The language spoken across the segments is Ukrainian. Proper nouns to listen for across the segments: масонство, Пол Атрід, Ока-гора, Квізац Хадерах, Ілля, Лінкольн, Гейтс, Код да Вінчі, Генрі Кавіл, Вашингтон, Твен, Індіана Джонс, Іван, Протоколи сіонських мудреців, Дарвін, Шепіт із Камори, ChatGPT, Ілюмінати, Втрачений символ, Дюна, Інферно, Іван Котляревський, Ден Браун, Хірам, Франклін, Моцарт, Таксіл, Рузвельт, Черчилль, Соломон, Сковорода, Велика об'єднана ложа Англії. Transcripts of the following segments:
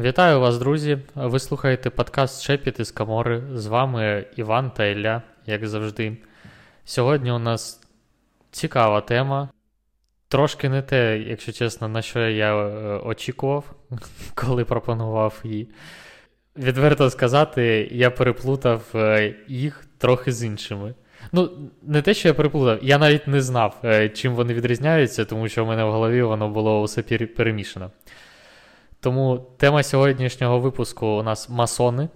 Вітаю вас, друзі! Ви слухаєте подкаст «Шепіт із Камори». З вами Іван та Ілля, як завжди. Сьогодні у нас цікава тема. Трошки не те, якщо чесно, на що я очікував, коли пропонував її. Відверто сказати, я переплутав їх трохи з іншими. Ну, не те, що я переплутав, я навіть не знав, чим вони відрізняються, тому що в мене в голові воно було усе перемішано. Тому тема сьогоднішнього випуску у нас масони.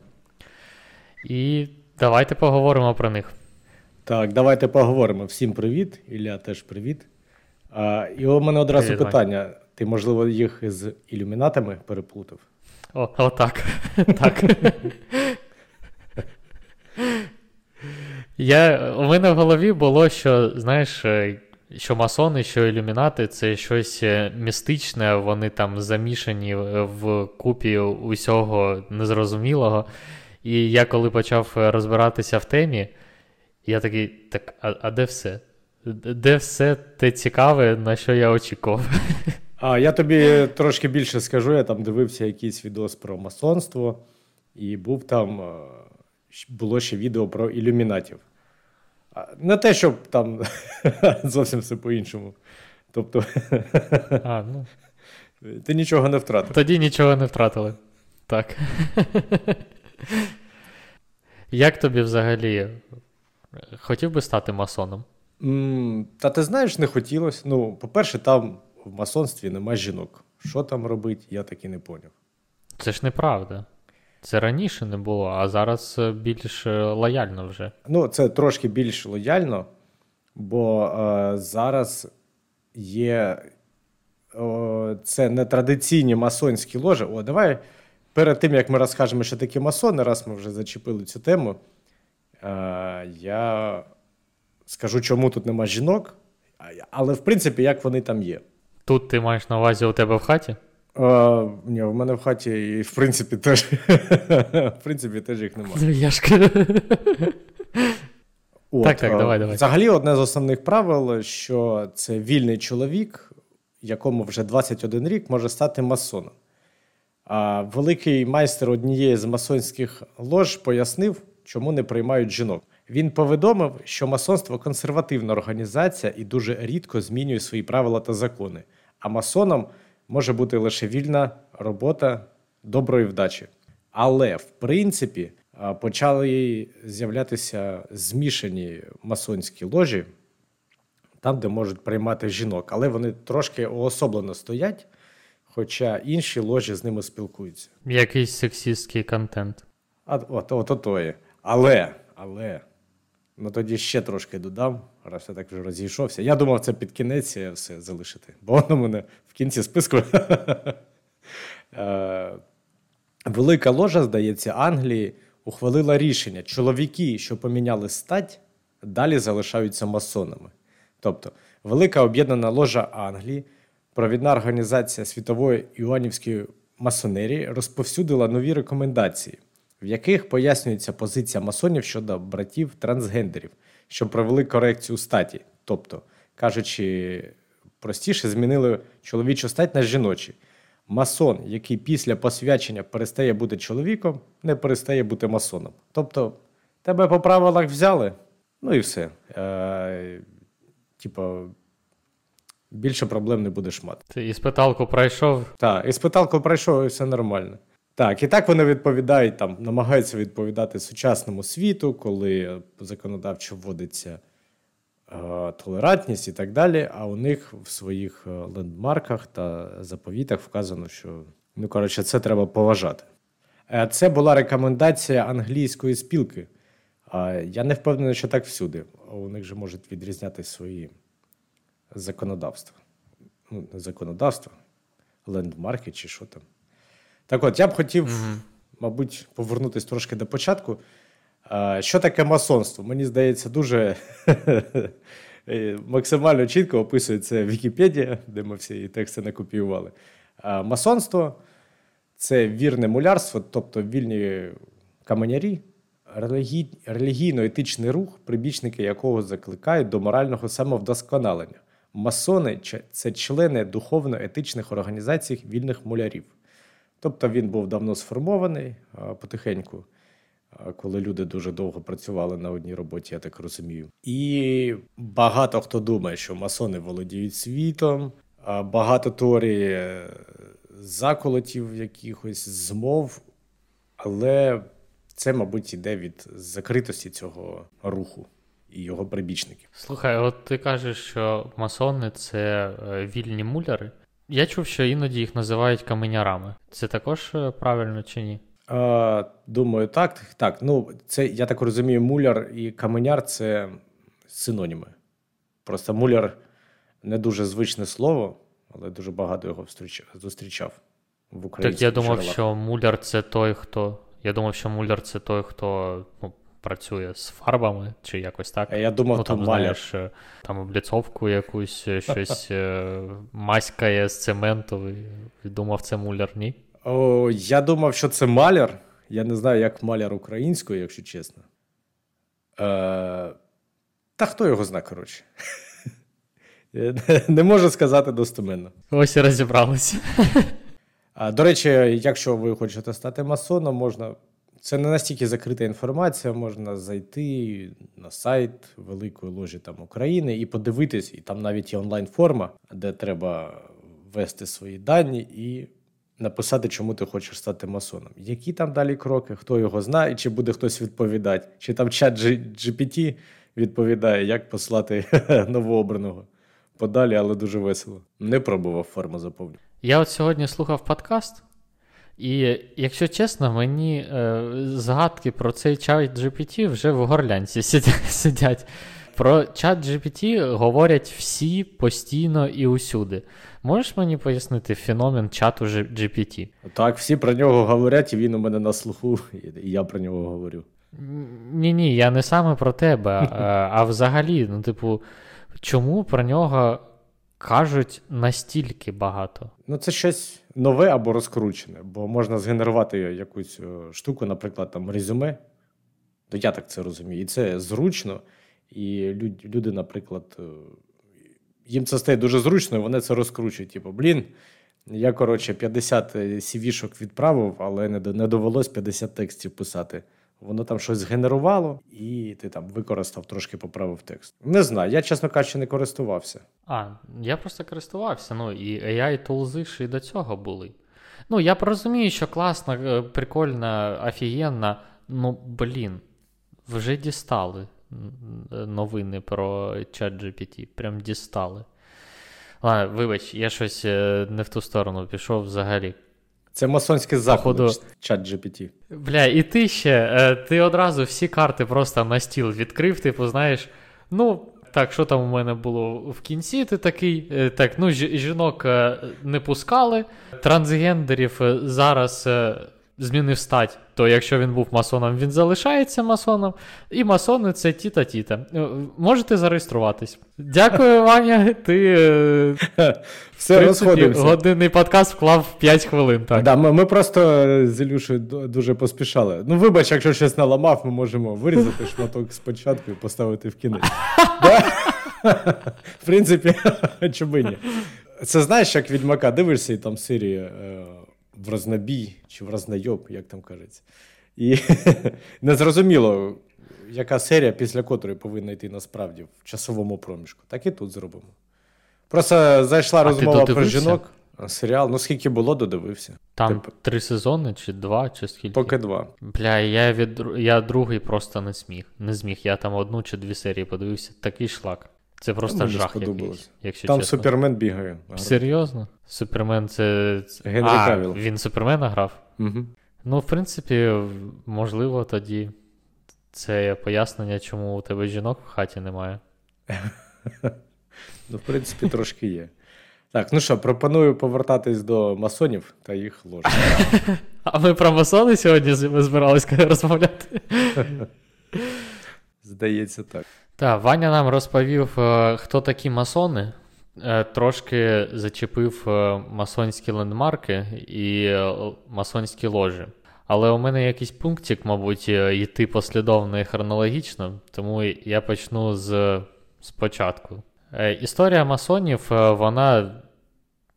І давайте поговоримо про них. Так, давайте поговоримо. Всім привіт. Ілля теж привіт. І у мене одразу привіт, питання. Вань. Ти, можливо, їх з ілюмінатами переплутав? О, так. Так. У мене в голові було, що, знаєш, що масони, що ілюмінати – це щось містичне, вони там замішані в купі усього незрозумілого. І я коли почав розбиратися в темі, я такий, так, а де все? Де все те цікаве, на що я очікував? А я тобі трошки більше скажу, я там дивився якийсь відос про масонство, і був там, було ще відео про ілюмінатів. Не те, щоб там зовсім все по-іншому. Тобто, ну. Ти нічого не втратив. Тоді нічого не втратили. Так. Як тобі взагалі? Хотів би стати масоном? Та ти знаєш, не хотілося. Ну, по-перше, там в масонстві нема жінок. Що там робить, я так і не поняв. Це ж неправда. Це раніше не було, а зараз більш лояльно вже. Ну, це трошки більш лояльно, бо зараз є... це не традиційні масонські ложі. О, давай перед тим, як ми розкажемо, що такі масони, раз ми вже зачепили цю тему, я скажу, чому тут нема жінок, але, в принципі, як вони там є. Тут ти маєш на увазі у тебе в хаті? Ні, в мене в хаті і в принципі теж їх немає. Яшка. Так, давай. Взагалі одне з основних правил, що це вільний чоловік, якому вже 21 рік може стати масоном. Великий майстер однієї з масонських лож пояснив, чому не приймають жінок. Він повідомив, що масонство консервативна організація і дуже рідко змінює свої правила та закони. А масоном може бути лише вільна робота, доброї вдачі. Але, в принципі, почали з'являтися змішані масонські ложі, там, де можуть приймати жінок. Але вони трошки уособлено стоять, хоча інші ложі з ними спілкуються. Якийсь сексистський контент. От-от-от-от. Але, ну тоді ще трошки додам, раз я так вже розійшовся. Я думав, це під кінець все залишити, бо воно мене в кінці списку. Велика ложа, здається, Англії ухвалила рішення. Чоловіки, що поміняли стать, далі залишаються масонами. Тобто, Велика об'єднана ложа Англії, провідна організація світової іоанівської масонерії, розповсюдила нові рекомендації, в яких пояснюється позиція масонів щодо братів трансгендерів, що провели корекцію статі. Тобто, кажучи простіше, змінили чоловічу стать на жіночі. Масон, який після посвячення перестає бути чоловіком, не перестає бути масоном. Тобто, тебе по правилах взяли, ну і все. Типа, більше проблем не будеш мати. Ти іспиталку пройшов? Так, іспиталку пройшов і все нормально. Так, і так вони відповідають, там, намагаються відповідати сучасному світу, коли законодавчо вводиться толерантність і так далі, а у них в своїх лендмарках та заповітах вказано, що, ну, коротше, це треба поважати. Це була рекомендація англійської спілки. Я не впевнений, що так всюди. У них же можуть відрізняти свої законодавства. Ну, не законодавства, лендмарки чи що там. Так от, я б хотів, мабуть, повернутися трошки до початку. Що таке масонство? Мені здається, дуже максимально чітко описується Вікіпедія, де ми всі її тексти накопіювали. Масонство – це вірне мулярство, тобто вільні каменярі, релігійно-етичний рух, прибічники якого закликають до морального самовдосконалення. Масони – це члени духовно-етичних організацій вільних мулярів. Тобто він був давно сформований, потихеньку, коли люди дуже довго працювали на одній роботі, я так розумію. І багато хто думає, що масони володіють світом, багато теорій заколотів якихось, змов, але це, мабуть, йде від закритості цього руху і його прибічників. Слухай, от ти кажеш, що масони – це вільні муляри. Я чув, що іноді їх називають каменярами. Це також правильно чи ні? Думаю, так. Ну, це, я так розумію, муляр і каменяр – це синоніми. Просто муляр – не дуже звичне слово, але дуже багато його зустрічав в українських джерелах. Так, я думав, що муляр – це той, хто працює з фарбами, чи якось так. Я думав, там маляр. Знаєш, там обліцовку якусь, щось маськає з цементу. Думав, це муляр, ні? Я думав, що це маляр. Я не знаю, як маляр українською, якщо чесно. Та хто його знає, коротше. Не можу сказати достоменно. Ось і розібралися. До речі, якщо ви хочете стати масоном, можна... Це не настільки закрита інформація, можна зайти на сайт Великої ложі там України і подивитись, і там навіть є онлайн-форма, де треба ввести свої дані і написати, чому ти хочеш стати масоном. Які там далі кроки, хто його знає, чи буде хтось відповідати, чи там чат GPT відповідає, як послати новообраного подалі, але дуже весело. Не пробував форму заповнювати. Я от сьогодні слухав подкаст, і, якщо чесно, мені згадки про цей чат GPT вже в горлянці сидять. Про чат GPT говорять всі постійно і усюди. Можеш мені пояснити феномен чату GPT? Так, всі про нього говорять, і він у мене на слуху, і я про нього говорю. Ні, я не саме про тебе, а взагалі, чому про нього... кажуть настільки багато. Це щось нове або розкручене, бо можна згенерувати якусь штуку, наприклад, там резюме. То я так це розумію. І це зручно. І люди, наприклад, їм це стає дуже зручно, і вони це розкручують. Типу, я, 50 CV-шок відправив, але не довелось 50 текстів писати. Воно там щось згенерувало, і ти там використав, трошки поправив текст. Не знаю, я, чесно кажучи, не користувався. Я просто користувався, і AI-тулзи ж і до цього були. Я розумію, що класна, прикольна, офігенна, вже дістали новини про ChatGPT, прям дістали. Ладно, вибач, я щось не в ту сторону пішов взагалі. Це масонський заход, чат GPT. Бля, і ти одразу всі карти просто на стіл відкрив, знаєш, так, що там у мене було в кінці, ти такий, жінок не пускали, трансгендерів зараз змінив стать, то якщо він був масоном, він залишається масоном, і масони це тіта-тіта. Можете зареєструватись. Дякую, Ваня, ти все, розходимося. Годинний подкаст вклав 5 хвилин. Так. Да, ми просто з Ілюшею дуже поспішали. Вибач, якщо щось наламав, ми можемо вирізати шматок спочатку і поставити в кінець. В принципі, чому ні. Це знаєш, як Відьмака, дивишся і там Сирія... в рознобій, чи в рознайоб, як там кажеться. І незрозуміло, яка серія, після котрої повинна йти насправді в часовому проміжку. Так і тут зробимо. Просто зайшла розмова про жінок, серіал. Скільки було, додивився. Там 3 сезони, чи 2, чи скільки? Поки 2. Бля, я другий просто не зміг. Я там 1 чи 2 серії подивився. Такий шлак. Це просто жах якийсь, якщо там чесно. Супермен бігає. Серйозно? Супермен це... Генрі Кавіл. Він Супермена грав? Угу. В принципі, можливо, тоді це пояснення, чому у тебе жінок в хаті немає. В принципі, трошки є. Так, пропоную повертатись до масонів та їх ложок. А ми про масони сьогодні збиралися розмовляти? Здається, так. Так, Ваня нам розповів, хто такі масони, трошки зачепив масонські лендмарки і масонські ложі. Але у мене якийсь пунктик, мабуть, йти послідовно і хронологічно, тому я почну спочатку. Історія масонів, вона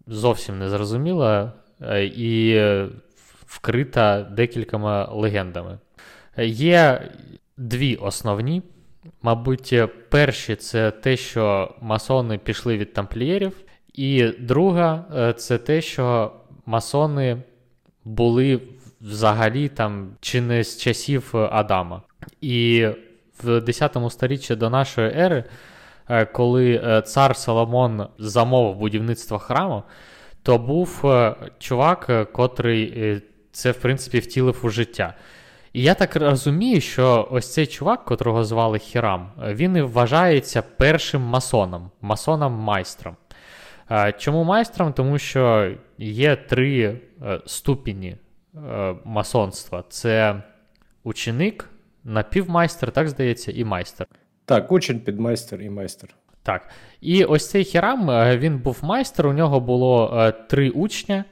зовсім не зрозуміла, і вкрита декількома легендами. Є дві основні. Мабуть, перші – це те, що масони пішли від тамплієрів. І друга – це те, що масони були взагалі там чи не з часів Адама. І в 10-му сторіччі до нашої ери, коли цар Соломон замовив будівництво храму, то був чувак, котрий це, в принципі, втілив у життя. І я так розумію, що ось цей чувак, котрого звали Хірам, він і вважається першим масоном, масоном-майстром. Чому майстром? Тому що є три ступені масонства. Це ученик, напівмайстер, так здається, і майстер. Так, учень, підмайстер і майстер. Так. І ось цей Хірам, він був майстер, у нього було три учня,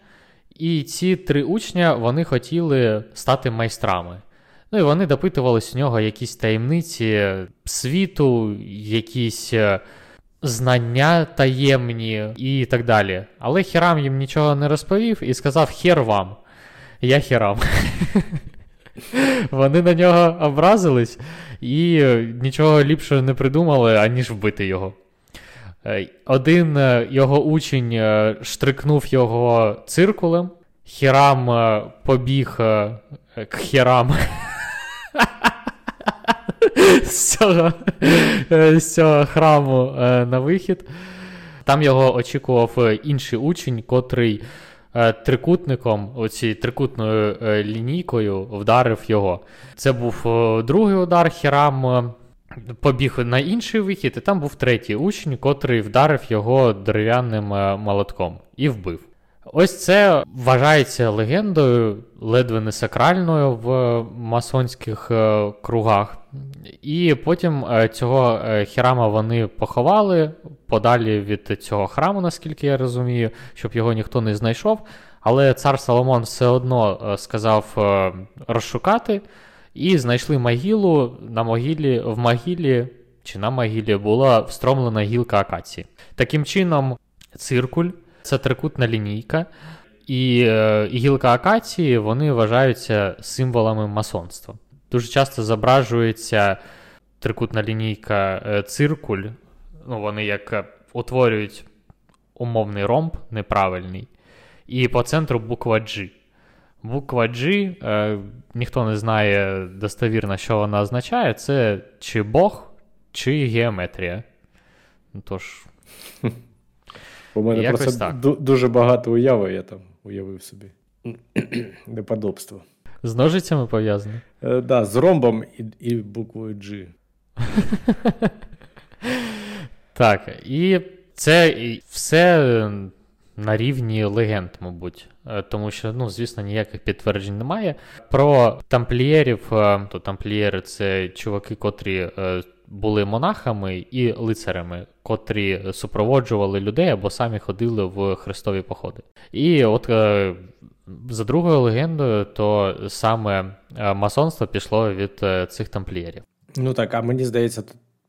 і ці три учня, вони хотіли стати майстрами. Ну і вони допитувались у нього якісь таємниці світу, якісь знання таємні і так далі. Але Хірам їм нічого не розповів і сказав: «Хер вам, я Хірам». Вони на нього образились і нічого ліпшого не придумали, аніж вбити його. Один його учень штрикнув його циркулем, Хірам побіг к Хірам з цього храму на вихід. Там його очікував інший учень, котрий трикутником, оцією трикутною лінійкою вдарив його. Це був другий удар, Хірам побіг на інший вихід, і там був третій учень, котрий вдарив його дерев'яним молотком і вбив. Ось це вважається легендою, ледве не сакральною в масонських кругах. І потім цього Хірама вони поховали подалі від цього храму, наскільки я розумію, щоб його ніхто не знайшов. Але цар Соломон все одно сказав розшукати, і знайшли могилу. На могилі була встромлена гілка акації. Таким чином, циркуль, це трикутна лінійка, і гілка акації, вони вважаються символами масонства. Дуже часто зображується трикутна лінійка, циркуль, ну вони як утворюють умовний ромб, неправильний, і по центру буква G. Буква G, ніхто не знає достовірно, що вона означає, це чи Бог, чи геометрія. Ну, тож... У мене якось просто так. Дуже багато уяви, я там уявив собі неподобство. З ножицями пов'язано? Так, да, з ромбом і буквою G. Так, і це все на рівні легенд, мабуть. Тому що, ну, звісно, ніяких підтверджень немає. Про тамплієрів, то тамплієри – це чуваки, котрі були монахами і лицарями, котрі супроводжували людей або самі ходили в хрестові походи. І от за другою легендою, то саме масонство пішло від цих тамплієрів. Ну так, а мені здається,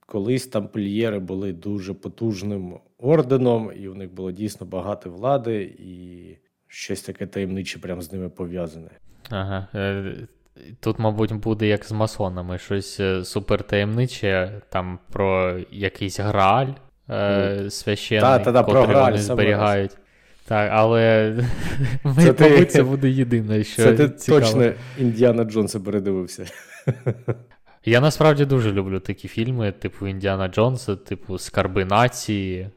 колись тамплієри були дуже потужним орденом, і в них було дійсно багато влади, і щось таке таємниче прямо з ними пов'язане. Ага. Тут, мабуть, буде як з масонами, щось супертаємниче, там про якийсь Грааль священний, котрий вони зберігають. Так, але мабуть, це буде єдине, що цікаво. Це ти точно Індіана Джонса передивився. Я насправді дуже люблю такі фільми, типу Індіана Джонса, типу Скарби нації,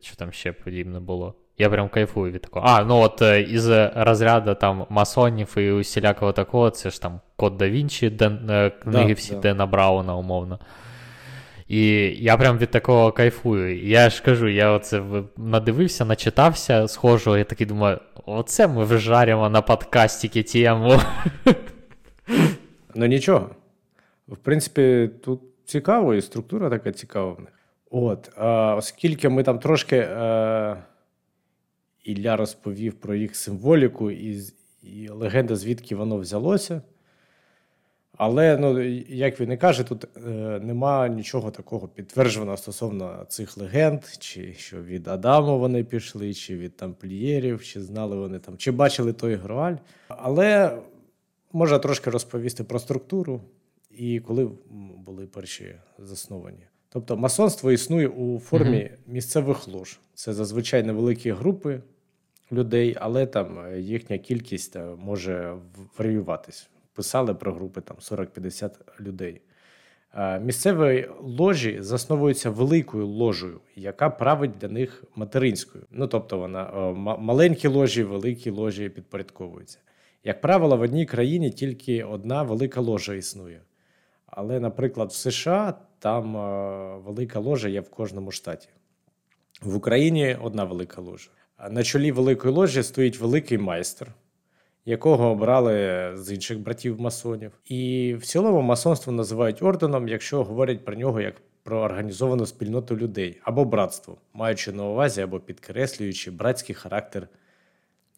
що там ще подібне було. Я прям кайфую від такого. А, ну от із розряду там масонів і усілякого такого, це ж там Код да Вінчі, книги всі Дена Брауна, умовно. І я прям від такого кайфую. Я ж кажу, я оце надивився, начитався схожого, я такий думаю, оце ми вжаримо на подкастіки тему. Ну нічого. В принципі, тут цікаво, і структура така цікава в них. От, оскільки ми там трошки... Ілля розповів про їх символіку і легенда, звідки воно взялося. Але, як він і каже, тут нема нічого такого підтвердженого стосовно цих легенд, чи що від Адаму вони пішли, чи від тамплієрів, чи знали вони там, чи бачили той Гроаль. Але можна трошки розповісти про структуру і коли були перші засновані. Тобто масонство існує у формі місцевих лож. Це зазвичай невеликі групи людей, але там їхня кількість може варіюватись. Писали про групи там 40-50 людей. Місцеві ложі засновуються великою ложею, яка править для них материнською. Тобто вона маленькі ложі, великі ложі підпорядковуються. Як правило, в одній країні тільки одна велика ложа існує. Але, наприклад, в США там велика ложа є в кожному штаті. В Україні одна велика ложа. На чолі великої ложі стоїть великий майстер, якого обрали з інших братів-масонів. І в цілому масонство називають орденом, якщо говорять про нього як про організовану спільноту людей або братство, маючи на увазі або підкреслюючи братський характер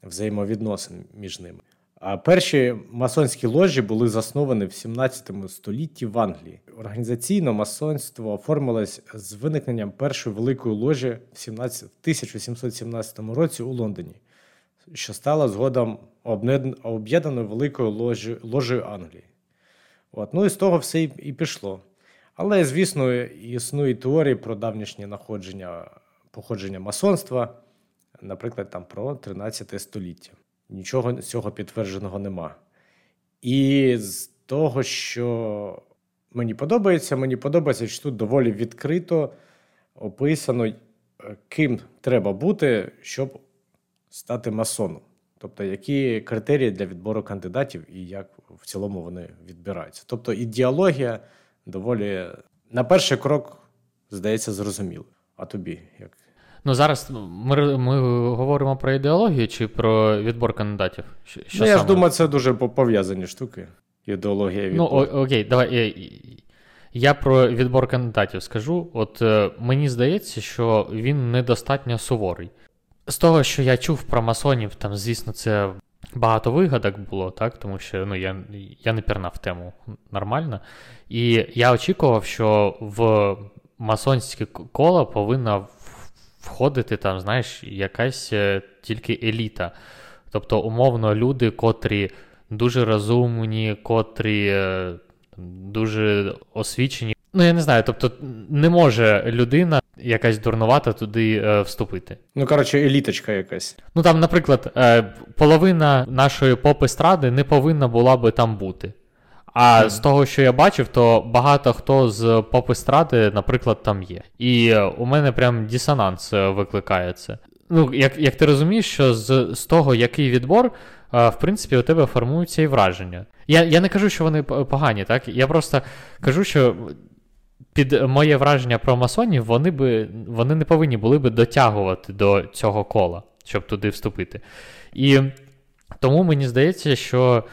взаємовідносин між ними. А перші масонські ложі були засновані в 17 столітті в Англії. Організаційно масонство оформилось з виникненням першої великої ложі в 1817 році у Лондоні, що стало згодом об'єднаною великою ложею Англії. І з того все і пішло. Але, звісно, існують теорії про давнішнє походження масонства, наприклад, там про 13 століття. Нічого цього підтвердженого нема. І з того, що мені подобається, що тут доволі відкрито описано, ким треба бути, щоб стати масоном. Тобто, які критерії для відбору кандидатів і як в цілому вони відбираються. Тобто, ідеологія доволі, на перший крок, здається, зрозуміло. А тобі як? Зараз ми говоримо про ідеологію чи про відбор кандидатів? Я ж думаю, це дуже пов'язані штуки. Ідеологія і відбор. Окей, давай. Я про відбор кандидатів скажу. Мені здається, що він недостатньо суворий. З того, що я чув про масонів, там, звісно, це багато вигадок було, так? Тому що я не пірнав тему нормально. І я очікував, що в масонське коло повинна входити там, знаєш, якась тільки еліта. Тобто, умовно, люди, котрі дуже розумні, котрі дуже освічені. Я не знаю, тобто не може людина якась дурнувата туди вступити. Еліточка якась. Там, наприклад, половина нашої поп-естради не повинна була би там бути. А з того, що я бачив, то багато хто з поп-естради, наприклад, там є. І у мене прям дисонанс викликається. Як ти розумієш, що з того, який відбор, в принципі, у тебе формуються і враження. Я не кажу, що вони погані, так? Я просто кажу, що під моє враження про масонів, вони не повинні були би дотягувати до цього кола, щоб туди вступити. І тому мені здається, що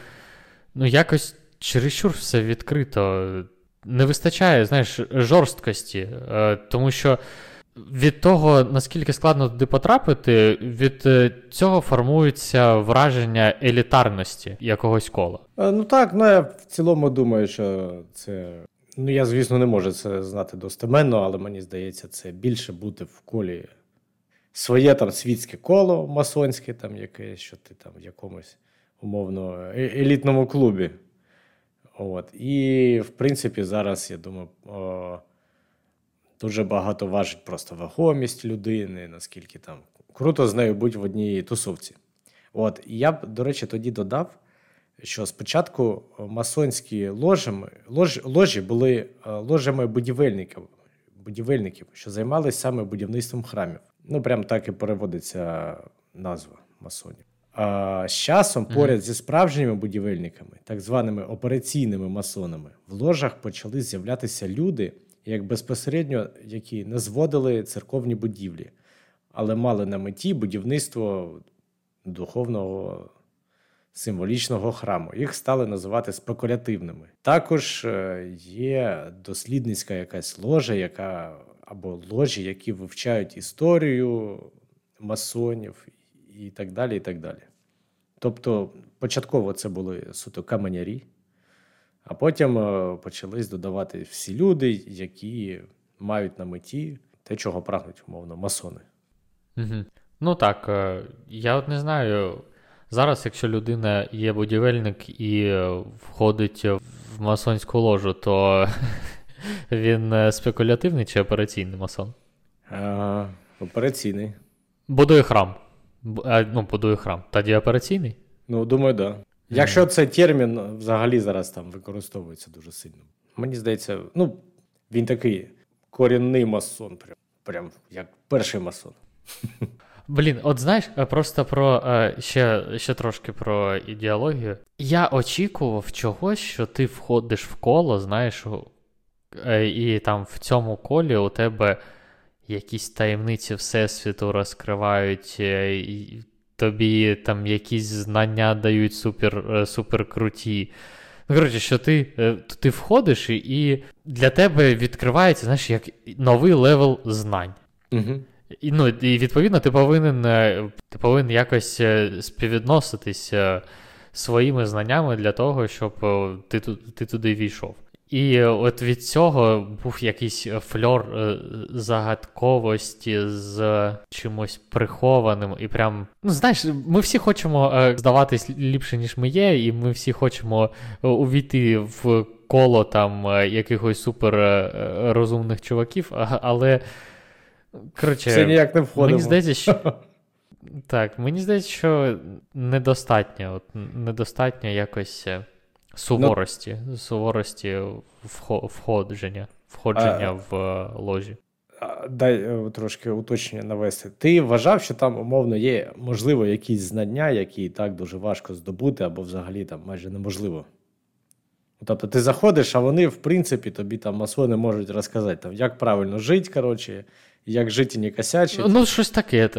якось чересчур все відкрито. Не вистачає, жорсткості, тому що від того, наскільки складно туди потрапити, від цього формується враження елітарності якогось кола. Я в цілому думаю, що це... Я, звісно, не можу це знати достеменно, але мені здається, це більше бути в колі своє там світське коло масонське, там якесь, що ти там в якомусь умовно елітному клубі. І, в принципі, зараз, я думаю, дуже багато важить просто вагомість людини, наскільки там круто з нею бути в одній тусовці. І я б, до речі, тоді додав, що спочатку масонські ложі були ложами будівельників, що займалися саме будівництвом храмів. Прям так і переводиться назва масонів. А з часом, поряд зі справжніми будівельниками, так званими операційними масонами, в ложах почали з'являтися люди, як безпосередньо, які не зводили церковні будівлі, але мали на меті будівництво духовного символічного храму. Їх стали називати спекулятивними. Також є дослідницька якась ложа, або ложі, які вивчають історію масонів і так далі, і так далі. Тобто, початково це були суто каменярі, А потім почались додавати всі люди, які мають на меті те, чого прагнуть, умовно, масони. Угу. Ну так, я от не знаю, зараз якщо людина є будівельник і входить в масонську ложу, то він спекулятивний чи операційний масон? Операційний. Будує храм. Будує храм. Тоді операційний? Думаю, так. Да. Якщо це термін взагалі зараз там використовується дуже сильно. Мені здається, він такий корінний масон, прям як перший масон. Блін, от знаєш, просто про ще трошки про ідеологію. Я очікував чогось, що ти входиш в коло, знаєш, і там в цьому колі у тебе якісь таємниці всесвіту розкривають, і тобі там якісь знання дають супер круті. Коротше, що ти входиш, і для тебе відкривається, знаєш, як новий левел знань. Угу. І відповідно ти повинен якось співвідноситись своїми знаннями для того, щоб ти туди війшов. І от від цього був якийсь фльор загадковості з чимось прихованим. І прям, знаєш, ми всі хочемо здаватись ліпше, ніж ми є, і ми всі хочемо увійти в коло там якихось супер розумних чуваків, але, коротше, це ніяк не входимо. Мені здається, що... Так, мені здається, що недостатньо якось... Суворості входження в ложі. Дай трошки уточнення навести. Ти вважав, що там, умовно, є, можливо, якісь знання, які і так дуже важко здобути, або взагалі там майже неможливо? Тобто ти заходиш, а вони, в принципі, тобі там масони можуть розказати, там, як правильно жити, коротше, як жити не косячить. Ну, щось таке.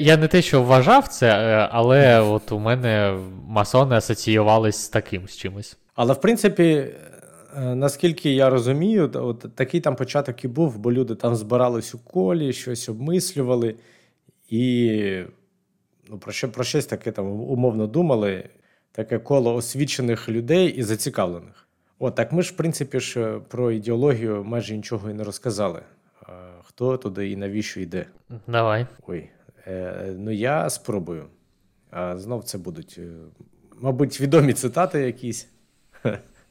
Я не те, що вважав це, але от у мене масони асоціювались з таким, з чимось. Але, в принципі, наскільки я розумію, от такий там початок і був, бо люди там збирались у колі, щось обмислювали і про щось таке там умовно думали, таке коло освічених людей і зацікавлених. От, так ми ж, в принципі, ж про ідеологію майже нічого і не розказали. Хто туди і навіщо йде? Давай. Ой, я спробую. Знов це будуть, мабуть, відомі цитати якісь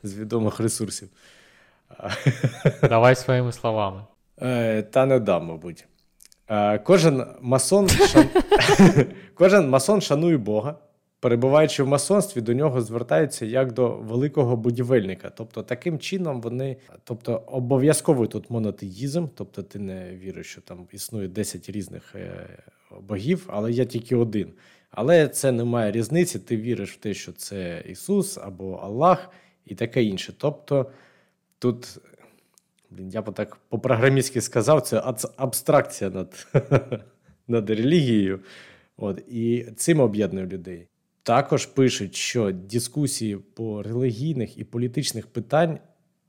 з відомих ресурсів. Давай своїми словами. Та не дам, мабуть. Кожен масон шанує Бога. Перебуваючи в масонстві, до нього звертаються як до великого будівельника. Тобто таким чином обов'язковий тут монотеїзм, тобто ти не віриш, що там існує 10 різних богів, але є тільки один. Але це не має різниці, ти віриш в те, що це Ісус або Аллах і таке інше. Тобто тут, я б так по-програмістськи сказав, це абстракція над релігією. От, і цим об'єднує людей. Також пишуть, що дискусії по релігійних і політичних питань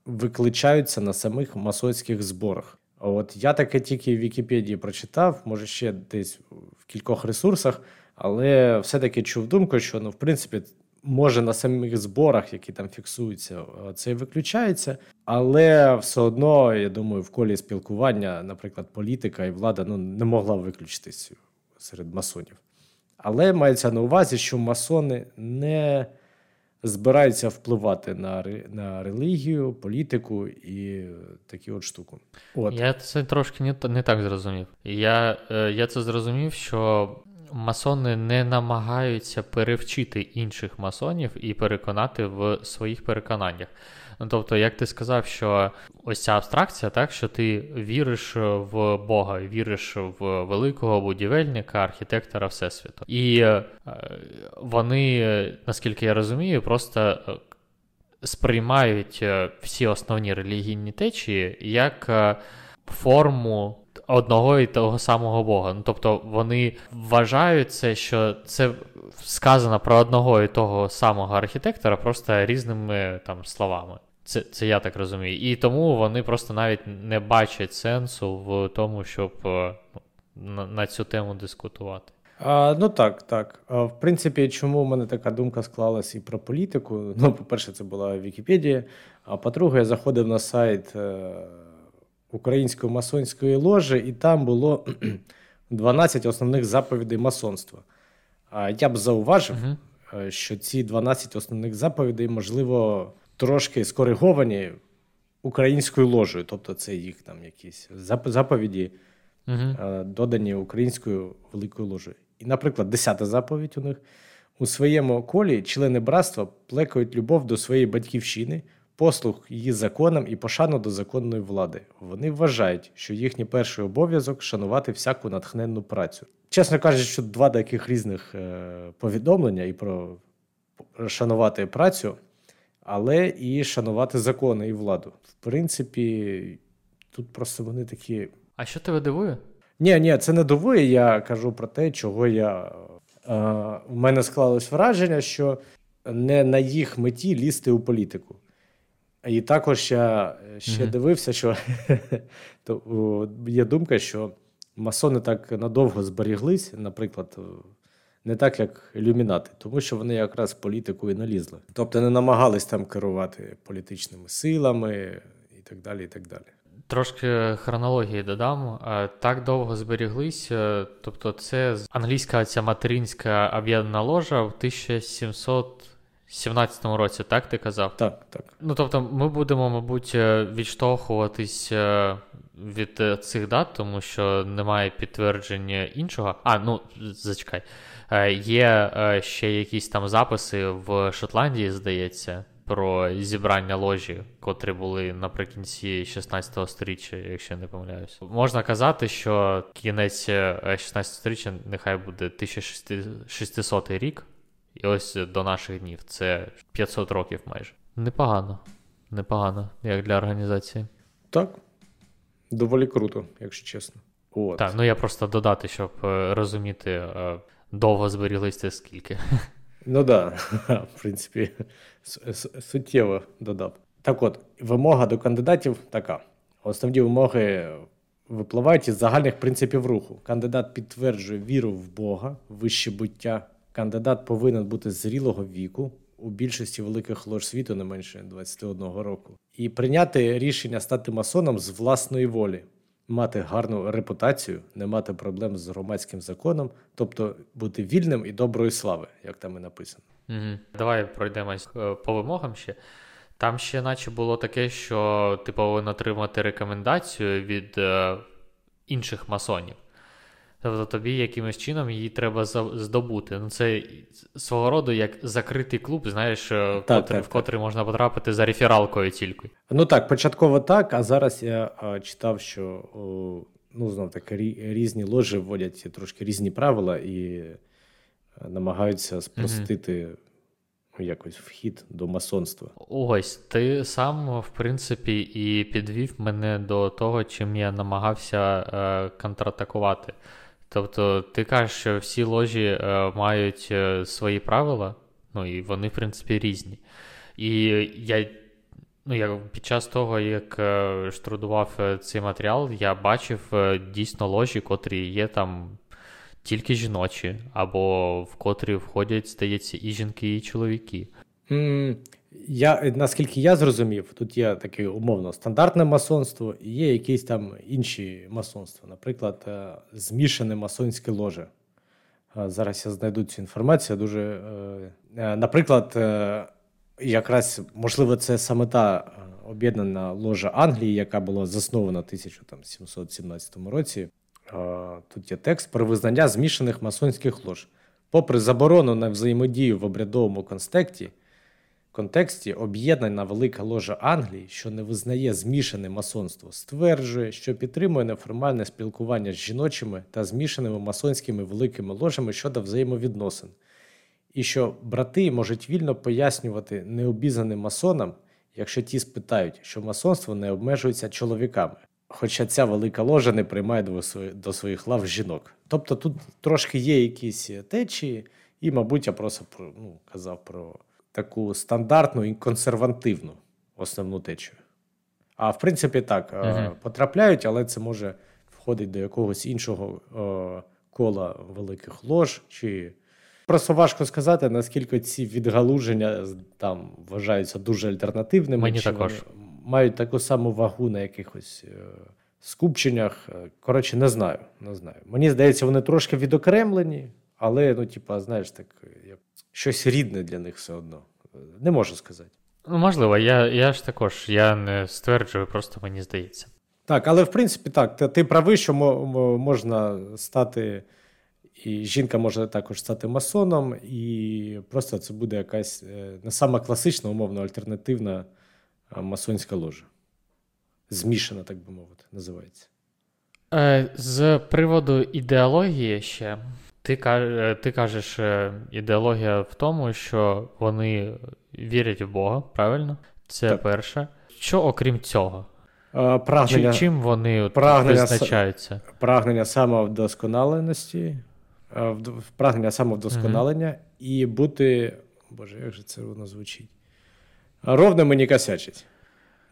викличаються на самих масонських зборах. От я таке тільки в Вікіпедії прочитав, може ще десь в кількох ресурсах, але все-таки чув думку, що, в принципі, може на самих зборах, які там фіксуються, це і виключається, але все одно, я думаю, в колі спілкування, наприклад, політика і влада, не могла виключитись серед масонів. Але мається на увазі, що масони не збираються впливати на релігію, політику і таку от штуку. От. Я це трошки не так зрозумів. Я це зрозумів, що масони не намагаються перевчити інших масонів і переконати в своїх переконаннях. Тобто, як ти сказав, що ось ця абстракція, так, що ти віриш в Бога, віриш в великого будівельника, архітектора Всесвіту. І вони, наскільки я розумію, просто сприймають всі основні релігійні течії як форму одного і того самого Бога. Тобто вони вважають це, що це сказано про одного і того самого архітектора просто різними там словами. Це я так розумію. І тому вони просто навіть не бачать сенсу в тому, щоб на цю тему дискутувати. Ну так. В принципі, чому в мене така думка склалась і про політику? Ну, по-перше, це була Вікіпедія, а по-друге, я заходив на сайт Української масонської ложі, і там було 12 основних заповідей масонства. Я б зауважив, що ці 12 основних заповідей, можливо, трошки скориговані українською ложею. Тобто це їх там якісь заповіді, додані українською великою ложею. І, наприклад, 10-та заповідь у них. У своєму колі члени братства плекають любов до своєї батьківщини, послуг її законам і пошану до законної влади. Вони вважають, що їхній перший обов'язок – шанувати всяку натхненну працю. Чесно кажучи, що два таких різних повідомлення і про шанувати працю, але і шанувати закони і владу. В принципі, тут просто вони такі... А що тебе дивує? Ні, це не дивує. Я кажу про те, чого я... У мене склалось враження, що не на їх меті лізти у політику. І також я ще дивився, що є думка, що масони так надовго зберіглись, наприклад, не так, як ілюмінати, тому що вони якраз в політику і налізли. Тобто не намагались там керувати політичними силами і так далі, і так далі. Трошки хронології додам. Так довго зберіглись, тобто це англійська ця материнська об'єднана ложа в 1717 році, так ти казав? Так. Ну, тобто ми будемо, мабуть, відштовхуватись від цих дат, тому що немає підтвердження іншого. Зачекай. Є ще якісь там записи в Шотландії, здається, про зібрання ложі, котрі були наприкінці 16-го сторіччя, якщо я не помиляюсь. Можна казати, що кінець 16-го сторіччя нехай буде 1600 рік, і ось до наших днів. Це 500 років майже. Непогано, як для організації. Так, доволі круто, якщо чесно. От. Так, я просто додати, щоб розуміти, довго зберіглись це скільки. Ну так, да. В принципі, суттєво додав. Так от, вимога до кандидатів така. Основні вимоги випливають із загальних принципів руху. Кандидат підтверджує віру в Бога, вище буття. Кандидат повинен бути зрілого віку, у більшості великих лож світу не менше 21 року. І прийняти рішення стати масоном з власної волі. Мати гарну репутацію, не мати проблем з громадським законом, тобто бути вільним і доброї слави, як там і написано. Давай пройдемось по вимогам ще. Там ще наче було таке, що ти повинен отримати рекомендацію від інших масонів. Тобто тобі якимось чином її треба здобути. Це свого роду як закритий клуб, знаєш, в котрий можна потрапити за рефералкою тільки. Ну так, початково так, а зараз я читав, що різні ложі вводять трошки різні правила і намагаються спростити якось вхід до масонства. Ось, ти сам, в принципі, і підвів мене до того, чим я намагався контратакувати. Тобто ти кажеш, що всі ложі мають свої правила, і вони, в принципі, різні. І я під час того, як штрудував цей матеріал, я бачив дійсно ложі, котрі є там тільки жіночі, або в котрі входять, здається, і жінки, і чоловіки. Наскільки я зрозумів, тут є таке умовно стандартне масонство, і є якісь там інші масонства, наприклад, змішане масонське ложе. Зараз я знайду цю інформацію. Дуже, наприклад, якраз, можливо, це саме та об'єднана ложа Англії, яка була заснована в 1717 році. Тут є текст про визнання змішаних масонських лож. Попри заборону на взаємодію в обрядовому контексті, об'єднана Велика ложа Англії, що не визнає змішане масонство, стверджує, що підтримує неформальне спілкування з жіночими та змішаними масонськими великими ложами щодо взаємовідносин, і що брати можуть вільно пояснювати необізнаним масонам, якщо ті спитають, що масонство не обмежується чоловіками. Хоча ця велика ложа не приймає до своїх лав жінок. Тобто тут трошки є якісь течії, і, мабуть, я просто казав про таку стандартну і консервативну основну течію. А, в принципі, так, потрапляють, але це може входить до якогось іншого кола великих лож, чи просто важко сказати, наскільки ці відгалуження там вважаються дуже альтернативними. Мені також. Мають таку саму вагу на якихось скупченнях. Коротше, не знаю. Мені здається, вони трошки відокремлені, але, ну, типа, знаєш, так, щось рідне для них все одно. Не можу сказати. Ну, можливо, я не стверджую, просто мені здається. Так, але в принципі так, ти правий, що можна стати, і жінка може також стати масоном, і просто це буде якась не сама класична, умовно, альтернативна масонська ложа. Змішана, так би мовити, називається. З приводу ідеології ще, ти кажеш, ідеологія в тому, що вони вірять в Бога, правильно? Це так. Перше. Що окрім цього? Чим вони визначаються? Прагнення самовдосконаленості, прагнення самовдосконалення і бути, боже, як же це воно звучить, ровним і не косячить.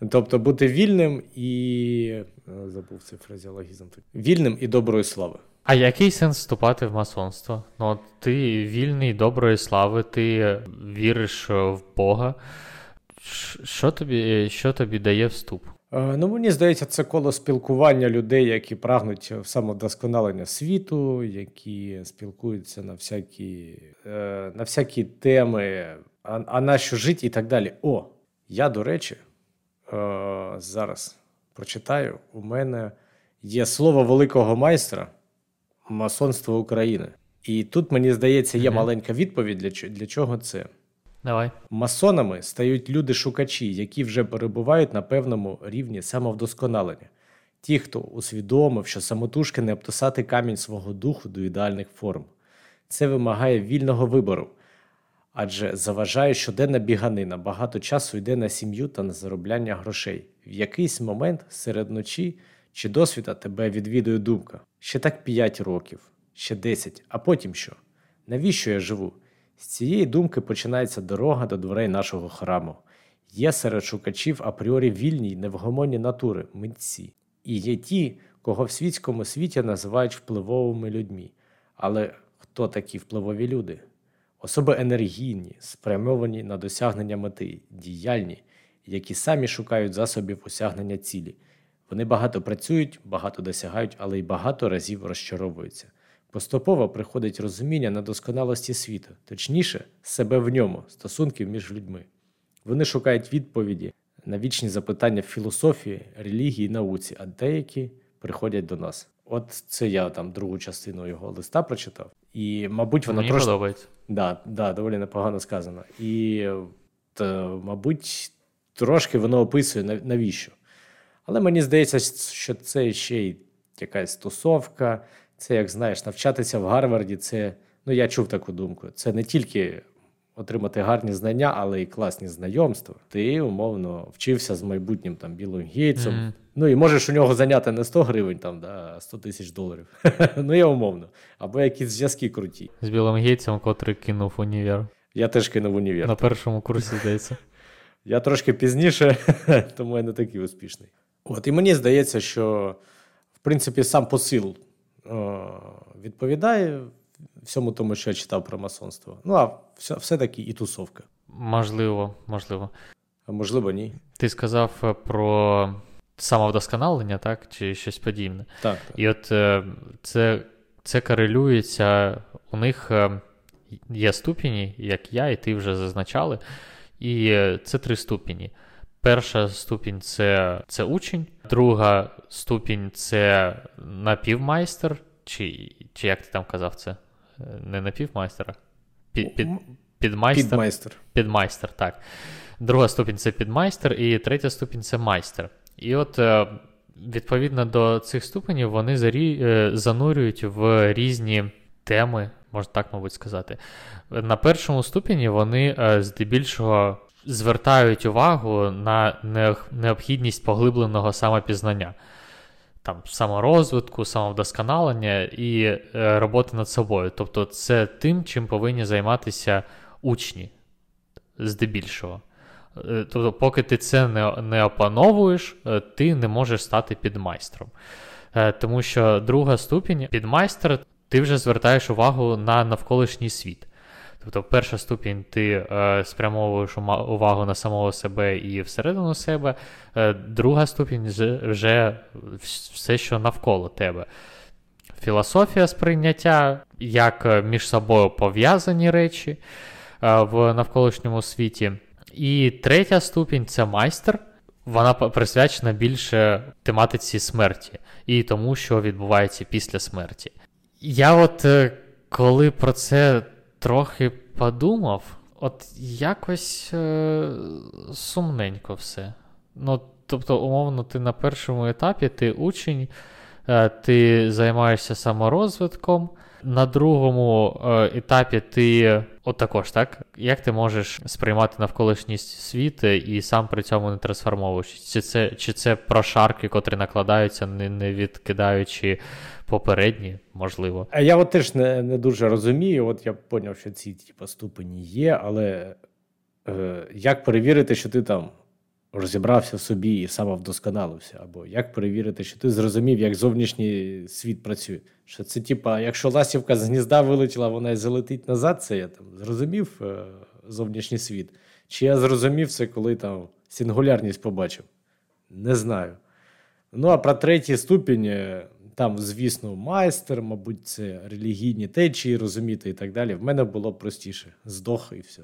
Тобто бути вільним і, забув цей фразеологізм, вільним і доброї слави. А який сенс вступати в масонство? Ну, ти вільний, доброї слави, ти віриш в Бога. Що тобі дає вступ? Ну, мені здається, це коло спілкування людей, які прагнуть самовдосконалення світу, які спілкуються на всякі теми, а на що жити і так далі. О, я, до речі, зараз прочитаю. У мене є слово великого майстра масонства України. І тут, мені здається, є маленька відповідь, для чого це. Давай. Масонами стають люди-шукачі, які вже перебувають на певному рівні самовдосконалення. Ті, хто усвідомив, що самотужки не обтисати камінь свого духу до ідеальних форм. Це вимагає вільного вибору, адже заважає щоденна біганина, багато часу йде на сім'ю та на заробляння грошей. В якийсь момент серед ночі чи досвіта тебе відвідує думка. Ще так 5 років, ще 10, а потім що? Навіщо я живу? З цієї думки починається дорога до дверей нашого храму. Є серед шукачів апріорі вільні й невгомонні натури, митці. І є ті, кого в світському світі називають впливовими людьми. Але хто такі впливові люди? Особи енергійні, спрямовані на досягнення мети, діяльні, які самі шукають засобів осягнення цілі. Вони багато працюють, багато досягають, але й багато разів розчаровуються. Поступово приходить розуміння недосконалості світу, точніше, себе в ньому, стосунків між людьми. Вони шукають відповіді на вічні запитання в філософії, релігії, науці, а деякі приходять до нас. От це я там другу частину його листа прочитав. І, мабуть, вона мені подобається. Да, доволі непогано сказано. І, мабуть, трошки воно описує, навіщо. Але мені здається, що це ще й якась тусовка. Це, як знаєш, навчатися в Гарварді, це, ну, я чув таку думку, це не тільки отримати гарні знання, але й класні знайомства. Ти, умовно, вчився з майбутнім там білим гейтсом, ну, і можеш у нього зайняти не 100 гривень, там, да, а 100 тисяч доларів. Ну, я умовно. Або якісь зв'язки круті. З білим гейтсом, котрий кинув універ. Я теж кинув універ. На першому курсі, здається. Я трошки пізніше, тому я не такий успішний. От, і мені здається, що, в принципі, сам посил відповідає всьому тому, що я читав про масонство. Ну, а все-таки і тусовка. Можливо. А можливо, ні. Ти сказав про самовдосконалення, так? Чи щось подібне. Так. І от це корелюється. У них є ступені, як я, і ти вже зазначали. І це 3 ступені. Перша ступінь – це учень, друга ступінь – це напівмайстер, чи як ти там казав це? Не напівмайстер, підмайстер. Підмайстер, так. Друга ступінь – це підмайстер, і третя ступінь – це майстер. І от, відповідно до цих ступенів, вони занурюють в різні теми, можна так, мабуть, сказати. На першому ступені вони здебільшого звертають увагу на необхідність поглибленого самопізнання, там, саморозвитку, самовдосконалення і роботи над собою. Тобто це тим, чим повинні займатися учні здебільшого. Тобто поки ти це не опановуєш, ти не можеш стати підмайстром. Тому що друга ступінь підмайстер – ти вже звертаєш увагу на навколишній світ. Тобто, перша ступінь ти спрямовуєш увагу на самого себе і всередину себе, друга ступінь вже все, що навколо тебе. Філософія сприйняття, як між собою пов'язані речі в навколишньому світі. І третя ступінь – це майстер. Вона присвячена більше тематиці смерті і тому, що відбувається після смерті. Я от коли про це трохи подумав, от якось сумненько все. Ну, тобто, умовно, ти на першому етапі, ти учень, ти займаєшся саморозвитком. На другому етапі ти, от також, так, як ти можеш сприймати навколишній світ і сам при цьому не трансформовуєш? Чи це прошарки, котрі накладаються, не відкидаючи попередні, можливо? Я от теж не дуже розумію, от я поняв, що ці типу, ступені є, але як перевірити, що ти там розібрався в собі і самовдосконалився, або як перевірити, що ти зрозумів, як зовнішній світ працює. Що це, типа, якщо ластівка з гнізда вилетіла, вона й залетить назад, це я там зрозумів зовнішній світ. Чи я зрозумів це, коли там сингулярність побачив? Не знаю. Ну, а про третій ступінь, там, звісно, майстер, мабуть, це релігійні течії розуміти і так далі. В мене було простіше. Здох і все.